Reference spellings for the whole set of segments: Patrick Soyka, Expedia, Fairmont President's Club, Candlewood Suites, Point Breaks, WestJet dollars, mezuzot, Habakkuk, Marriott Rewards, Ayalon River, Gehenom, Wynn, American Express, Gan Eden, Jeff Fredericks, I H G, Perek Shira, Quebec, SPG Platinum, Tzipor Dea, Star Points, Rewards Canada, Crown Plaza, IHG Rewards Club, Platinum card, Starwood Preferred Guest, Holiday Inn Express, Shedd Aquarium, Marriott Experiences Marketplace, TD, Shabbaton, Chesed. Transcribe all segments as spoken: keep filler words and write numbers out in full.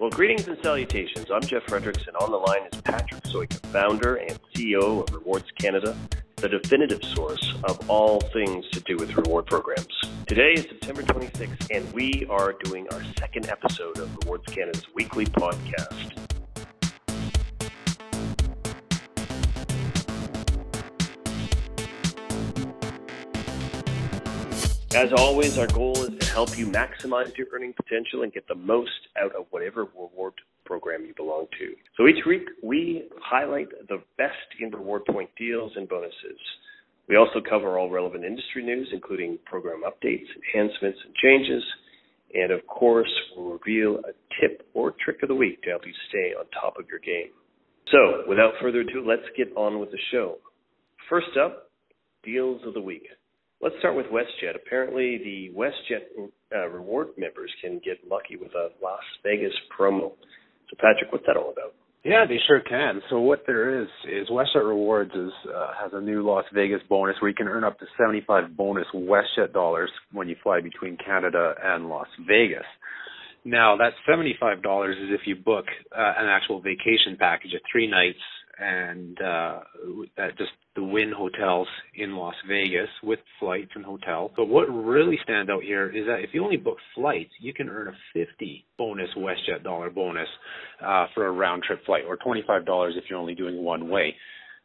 Well, greetings and salutations. I'm Jeff Fredericks, and on the line is Patrick Soyka, founder and C E O of Rewards Canada, the definitive source of all things to do with reward programs. Today is September twenty-sixth, and we are doing our second episode of Rewards Canada's weekly podcast. As always, our goal is to help you maximize your earning potential and get the most out of whatever reward program you belong to. So each week, we highlight the best in reward point deals and bonuses. We also cover all relevant industry news, including program updates, enhancements, and changes. And of course, we'll reveal a tip or trick of the week to help you stay on top of your game. So without further ado, let's get on with the show. First up, deals of the week. Let's start with WestJet. Apparently, the WestJet uh, reward members can get lucky with a Las Vegas promo. So, Patrick, what's that all about? Yeah, they sure can. So what there is is WestJet Rewards is, uh, has a new Las Vegas bonus where you can earn up to seventy-five bonus WestJet dollars when you fly between Canada and Las Vegas. Now, that seventy-five dollars is if you book uh, an actual vacation package of three nights and uh, at just the Wynn hotels in Las Vegas with flights and hotel. But what really stands out here is that if you only book flights, you can earn a fifty bonus WestJet dollar bonus uh, for a round-trip flight, or twenty-five dollars if you're only doing one way.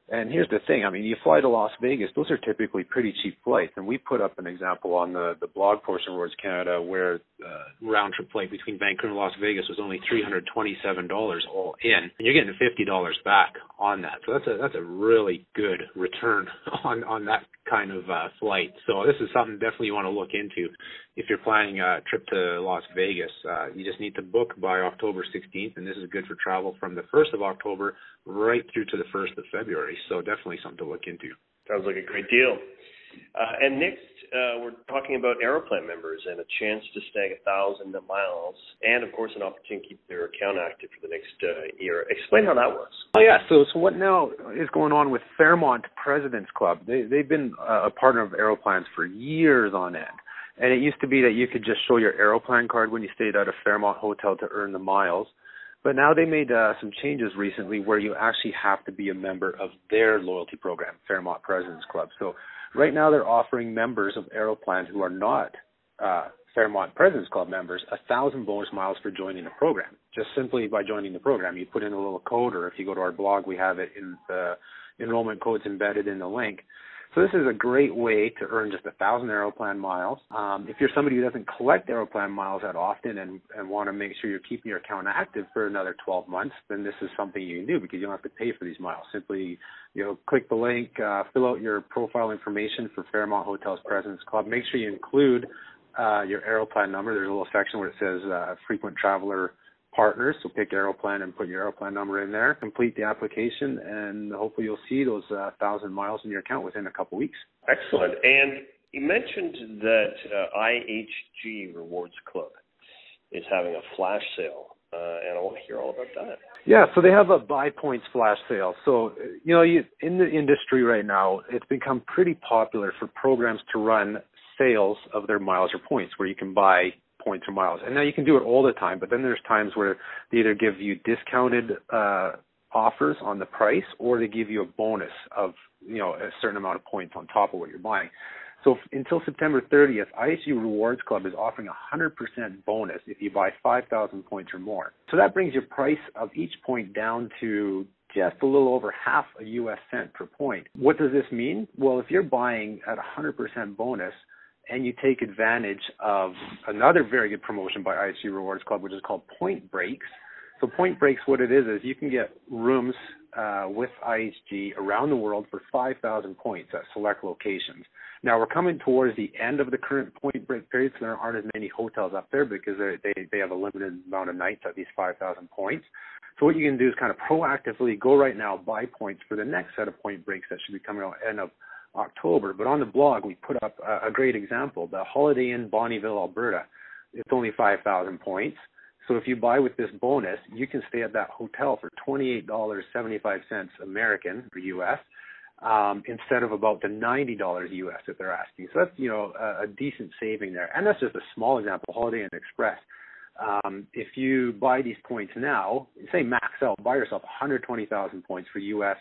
And here's the thing, I mean, you fly to Las Vegas, those are typically pretty cheap flights. And we put up an example on the, the blog portion of Rewards Canada where uh, round-trip flight between Vancouver and Las Vegas was only three hundred twenty-seven dollars all in. And you're getting fifty dollars back on that. So that's a that's a really good return on, on that kind of uh, flight. So this is something definitely you want to look into. If you're planning a trip to Las Vegas, uh, you just need to book by October sixteenth, and this is good for travel from the first of October right through to the first of February. So definitely something to look into. Sounds like a great deal. Uh, and next, uh, we're talking about AeroPlan members and a chance to snag a thousand miles, and of course, an opportunity to keep their account active for the next uh, year. Explain how that works. Oh yeah, so so what now is going on with Fairmont President's Club? They they've been a partner of AeroPlan's for years on end, and it used to be that you could just show your AeroPlan card when you stayed at a Fairmont hotel to earn the miles. But now they made uh, some changes recently where you actually have to be a member of their loyalty program, Fairmont President's Club. So right now they're offering members of AeroPlan who are not uh, Fairmont President's Club members one thousand bonus miles for joining the program. Just simply by joining the program, you put in a little code, or if you go to our blog, we have it in the enrollment codes embedded in the link. So this is a great way to earn just one thousand AeroPlan miles. Um, if you're somebody who doesn't collect AeroPlan miles that often and, and want to make sure you're keeping your account active for another twelve months, then this is something you can do because you don't have to pay for these miles. Simply, you know, click the link, uh, fill out your profile information for Fairmont Hotels President's Club. Make sure you include uh, your AeroPlan number. There's a little section where it says uh, frequent traveler partners, so pick AeroPlan and put your AeroPlan number in there, complete the application, and hopefully you'll see those uh, one thousand miles in your account within a couple weeks. Excellent. And you mentioned that uh, I H G Rewards Club is having a flash sale. Uh, and I want to hear all about that. Yeah, so they have a buy points flash sale. So, you know, you, in the industry right now, it's become pretty popular for programs to run sales of their miles or points where you can buy points or miles. And now you can do it all the time, but then there's times where they either give you discounted uh, offers on the price or they give you a bonus of, you know, a certain amount of points on top of what you're buying. So f- until September thirtieth, I H G Rewards Club is offering a one hundred percent bonus if you buy five thousand points or more. So that brings your price of each point down to just a little over half a U S cent per point. What does this mean? Well, if you're buying at one hundred percent bonus, and you take advantage of another very good promotion by I H G Rewards Club, which is called Point Breaks. So Point Breaks, what it is, is you can get rooms uh, with I H G around the world for five thousand points at select locations. Now, we're coming towards the end of the current Point Break period, so there aren't as many hotels up there because they they have a limited amount of nights at these five thousand points. So what you can do is kind of proactively go right now, buy points for the next set of Point Breaks that should be coming out at the end of October, but on the blog we put up a, a great example, the Holiday Inn Bonnyville, Alberta. It's only five thousand points, so if you buy with this bonus, you can stay at that hotel for twenty-eight dollars and seventy-five cents American or U S um, instead of about the ninety dollars U S that they're asking. So that's, you know, a, a decent saving there, and that's just a small example. Holiday Inn Express. Um, if you buy these points now, say max out, buy yourself one hundred twenty thousand points for U S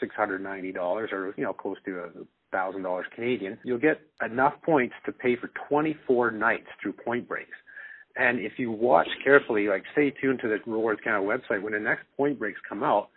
six hundred ninety dollars or, you know, close to one thousand dollars Canadian, you'll get enough points to pay for twenty-four nights through Point Breaks. And if you watch carefully, like stay tuned to the Rewards Canada website, when the next Point Breaks come out,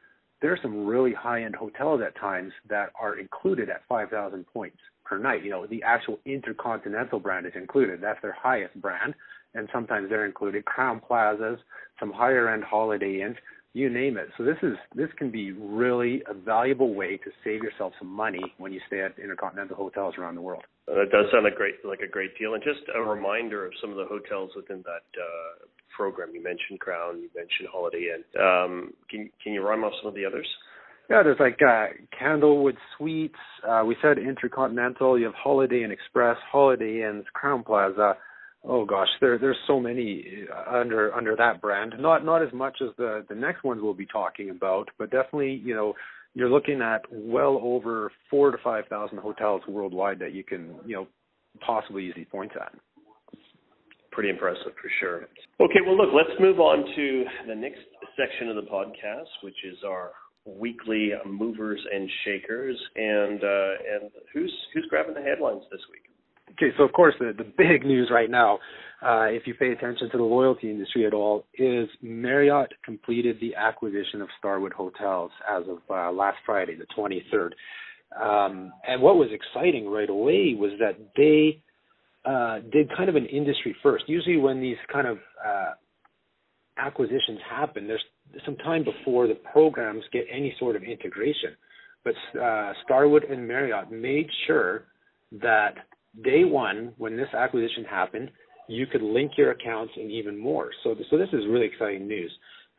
there are some really high-end hotels at times that are included at five thousand points per night. You know, the actual Intercontinental brand is included. That's their highest brand. And sometimes they're included Crown Plazas, some higher-end Holiday Inns, you name it. So this is this can be really a valuable way to save yourself some money when you stay at Intercontinental hotels around the world. Uh, that does sound like great, like a great deal. And just a reminder of some of the hotels within that uh, program. You mentioned Crown, you mentioned Holiday Inn. Um, can can you rhyme off some of the others? Yeah, there's like uh, Candlewood Suites. Uh, we said Intercontinental. You have Holiday Inn Express, Holiday Inns, Crown Plaza. Oh gosh, there there's so many under under that brand. Not not as much as the, the next ones we'll be talking about, but definitely, you know, you're looking at well over four to five thousand hotels worldwide that you can, you know, possibly use these points at. Pretty impressive for sure. Okay, well look, let's move on to the next section of the podcast, which is our weekly movers and shakers, and uh, and who's who's grabbing the headlines this week? Okay, so of course the, the big news right now, uh, if you pay attention to the loyalty industry at all, is Marriott completed the acquisition of Starwood Hotels as of uh, last Friday, the twenty-third. Um, and what was exciting right away was that they uh, did kind of an industry first. Usually when these kind of uh, acquisitions happen, there's some time before the programs get any sort of integration. But uh, Starwood and Marriott made sure that day one, when this acquisition happened, you could link your accounts and even more. So, so this is really exciting news.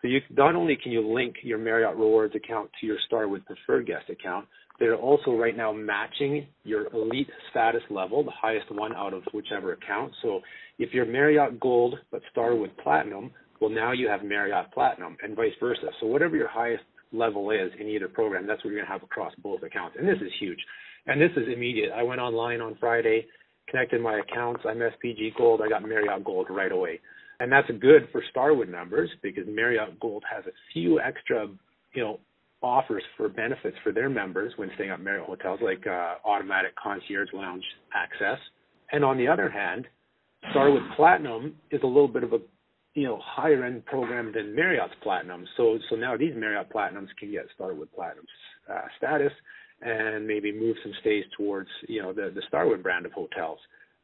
So you not only can you link your Marriott Rewards account to your Starwood Preferred Guest account, they're also right now matching your elite status level, the highest one out of whichever account. So if you're Marriott Gold but Starwood Platinum, well, now you have Marriott Platinum and vice versa. So whatever your highest level is in either program, that's what you're going to have across both accounts. And this is huge. And this is immediate. I went online on Friday, connected my accounts. I'm S P G Gold. I got Marriott Gold right away. And that's good for Starwood members because Marriott Gold has a few extra, you know, offers for benefits for their members when staying at Marriott hotels, like uh, automatic concierge lounge access. And on the other hand, Starwood Platinum is a little bit of a, you know, higher end program than Marriott's Platinum. So, so now these Marriott Platinums can get Starwood Platinum uh, status and maybe move some stays towards, you know, the, the Starwood brand of hotels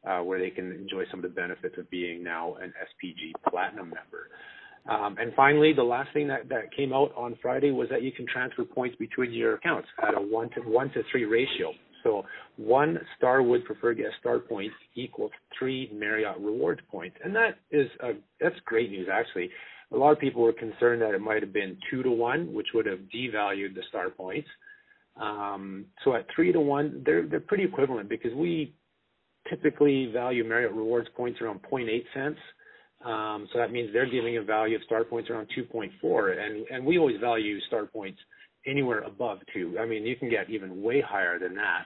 uh, where they can enjoy some of the benefits of being now an S P G Platinum member. Um, and finally, the last thing that, that came out on Friday was that you can transfer points between your accounts at a one to one to three ratio. So one Starwood Preferred Guest Star Point equals three Marriott Rewards points. And that is a, that's great news, actually. A lot of people were concerned that it might have been two to one, which would have devalued the Star Points. Um, so at three to one, they're they're pretty equivalent because we typically value Marriott Rewards points around zero point eight cents. Um, so that means they're giving a value of Star Points around two point four, and and we always value Star Points anywhere above two. I mean, you can get even way higher than that,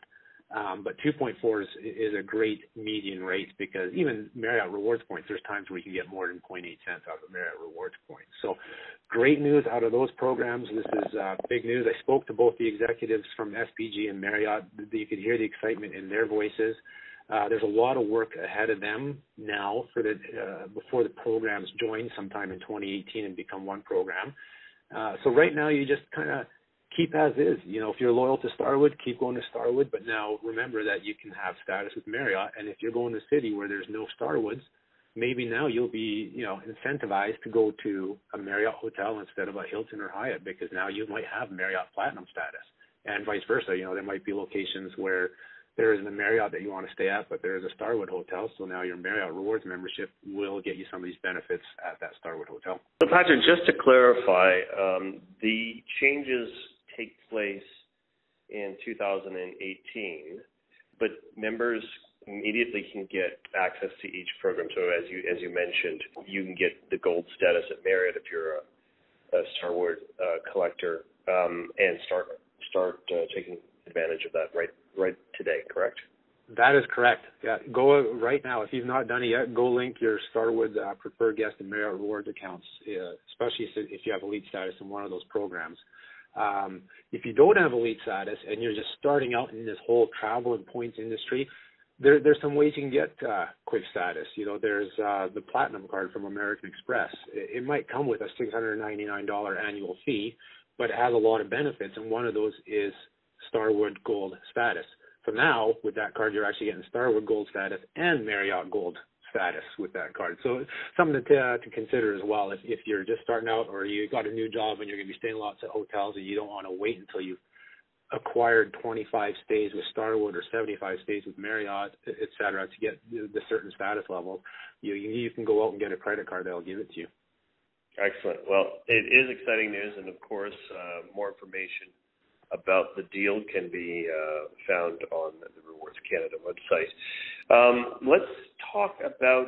um, but two point four is is a great median rate because even Marriott Rewards points, there's times where you can get more than zero point eight cents out of Marriott Rewards points. So great news out of those programs. This is uh, big news. I spoke to both the executives from S P G and Marriott. You could hear the excitement in their voices. Uh, there's a lot of work ahead of them now for the uh, before the programs join sometime in twenty eighteen and become one program. Uh, so right now you just kind of keep as is. You know, if you're loyal to Starwood, keep going to Starwood. But now remember that you can have status with Marriott. And if you're going to a city where there's no Starwoods, maybe now you'll be, you know, incentivized to go to a Marriott hotel instead of a Hilton or Hyatt because now you might have Marriott Platinum status and vice versa. You know, there might be locations where there isn't a Marriott that you want to stay at, but there is a Starwood hotel. So now your Marriott Rewards membership will get you some of these benefits at that Starwood hotel. So Patrick, just to clarify, um, the changes take place in two thousand eighteen, but members immediately can get access to each program. So as you as you mentioned, you can get the gold status at Marriott if you're a, a Starwood uh, collector um, and start start uh, taking advantage of that right right today, correct? That is correct. Yeah, go right now. If you've not done it yet, go link your Starwood uh, Preferred Guest and Marriott Rewards accounts, uh, especially if you have elite status in one of those programs. Um, if you don't have elite status and you're just starting out in this whole travel and points industry, there, there's some ways you can get uh, quick status. You know, there's uh, the Platinum card from American Express. It, it might come with a six hundred ninety-nine dollars annual fee, but it has a lot of benefits, and one of those is Starwood Gold status. So now, with that card, you're actually getting Starwood Gold status and Marriott Gold status with that card. So it's something to, uh, to consider as well if, if you're just starting out or you've got a new job and you're going to be staying lots of hotels and you don't want to wait until you've acquired twenty-five stays with Starwood or seventy-five stays with Marriott, et cetera, to get the certain status level. You, you can go out and get a credit card that will give it to you. Excellent. Well, it is exciting news, and, of course, uh, more information about the deal can be uh, found on the Rewards Canada website. Um, let's talk about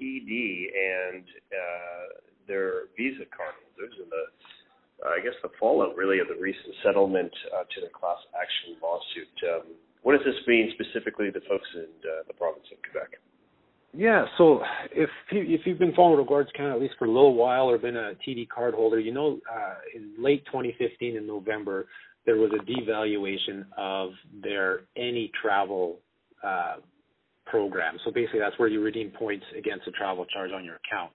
T D and uh, their Visa card holders and the, uh, I guess, the fallout really of the recent settlement uh, to the class action lawsuit. Um, what does this mean specifically to folks in uh, the province of Quebec? Yeah, so if you, if you've been following Rewards Canada at least for a little while or been a T D cardholder, you know uh, in late twenty fifteen in November, there was a devaluation of their any travel uh, program. So basically that's where you redeem points against a travel charge on your account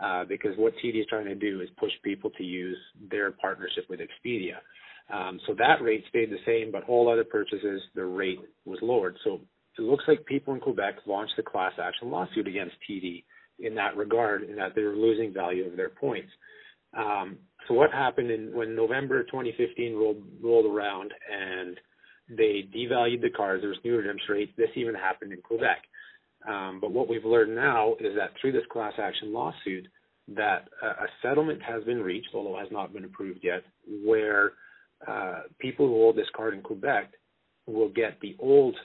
uh, because what T D is trying to do is push people to use their partnership with Expedia. Um, so that rate stayed the same, but all other purchases, the rate was lowered. So it looks like people in Quebec launched a class action lawsuit against T D in that regard, in that they were losing value of their points. Um, so what happened in, when November twenty fifteen rolled, rolled around and they devalued the cards, there was new redemption rates. This even happened in Quebec. Um, but what we've learned now is that through this class action lawsuit that a, a settlement has been reached, although has not been approved yet, where uh, people who hold this card in Quebec will get the old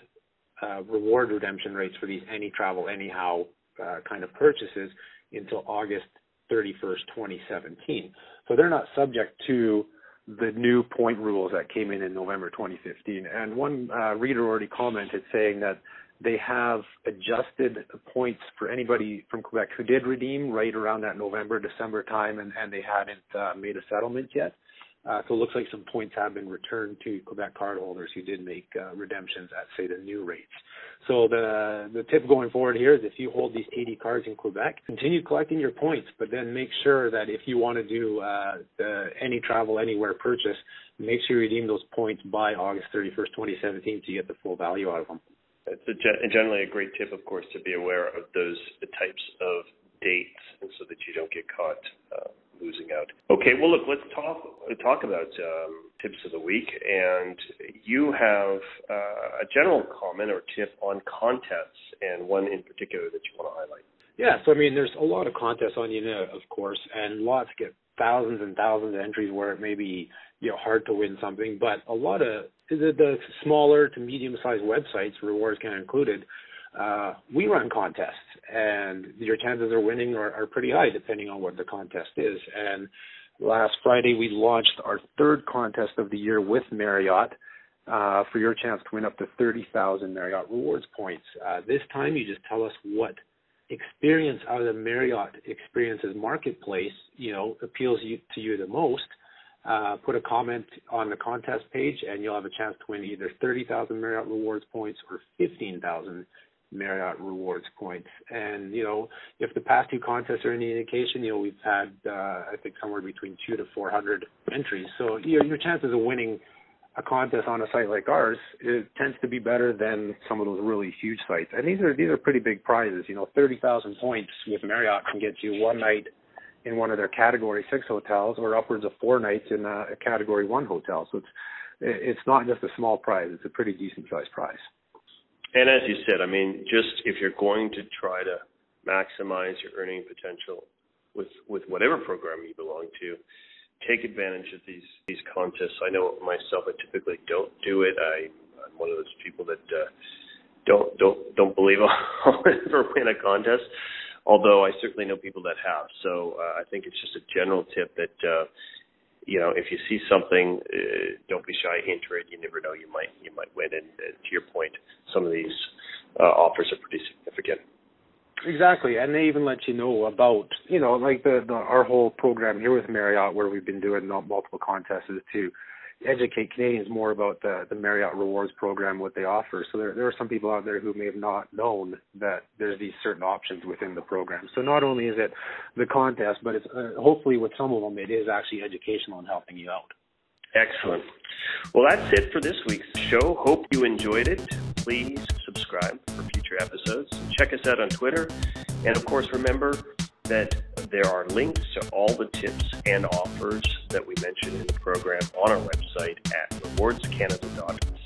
uh, reward redemption rates for these any travel, anyhow uh, kind of purchases until August thirty-first, twenty seventeen. So they're not subject to the new point rules that came in in November twenty fifteen. And one uh, reader already commented saying that they have adjusted points for anybody from Quebec who did redeem right around that November, December time, and, and they hadn't uh, made a settlement yet. Uh, so it looks like some points have been returned to Quebec cardholders who did make uh, redemptions at, say, the new rates. So the the tip going forward here is if you hold these T D cards in Quebec, continue collecting your points, but then make sure that if you want to do uh, uh, any travel, anywhere purchase, make sure you redeem those points by August thirty-first, twenty seventeen to get the full value out of them. It's a gen- generally a great tip, of course, to be aware of those types of dates and so that you don't get caught uh, losing out. Okay, well, look, let's talk talk about um, tips of the week. And you have uh, a general comment or tip on contests and one in particular that you want to highlight. Yeah, so, I mean, there's a lot of contests on Yuna, of course, and lots get thousands and thousands of entries where it may be, you know, hard to win something. But a lot of the, the smaller to medium-sized websites, Rewards Canada included, Uh, we run contests, and your chances of winning are, are pretty high depending on what the contest is. And last Friday, we launched our third contest of the year with Marriott uh, for your chance to win up to thirty thousand Marriott Rewards points. Uh, this time, you just tell us what experience out of the Marriott Experiences Marketplace, you know, appeals you, to you the most. Uh, put a comment on the contest page, and you'll have a chance to win either thirty thousand Marriott Rewards points or fifteen thousand Marriott Rewards points. And, you know, if the past two contests are any indication, you know, we've had, uh, I think, somewhere between two to four hundred entries. So your, your chances of winning a contest on a site like ours, it tends to be better than some of those really huge sites. And these are these are pretty big prizes. You know, thirty thousand points with Marriott can get you one night in one of their Category six hotels or upwards of four nights in a, a Category one hotel. So it's it's not just a small prize. It's a pretty decent-sized prize. And as you said, I mean, just if you're going to try to maximize your earning potential with, with whatever program you belong to, take advantage of these, these contests. I know myself, I typically don't do it. I, I'm one of those people that uh, don't don't don't believe I'll ever win a contest, although I certainly know people that have. So uh, I think it's just a general tip that uh, you know, if you see something, uh, don't be shy, hint it. You never know, you might you might win. And, and to your point, some of these uh, offers are pretty significant. Exactly, and they even let you know about, you know, like the, the our whole program here with Marriott, where we've been doing multiple contests is to educate Canadians more about the, the Marriott Rewards program, what they offer. So there there are some people out there who may have not known that there's these certain options within the program. So not only is it the contest, but it's uh, hopefully with some of them it is actually educational and helping you out. Excellent. Well, that's it for this week's show. Hope you enjoyed it. Please subscribe for future episodes. Check us out on Twitter. And, of course, remember that there are links to all the tips and offers that we mentioned in the program on our website at rewards canada dot com.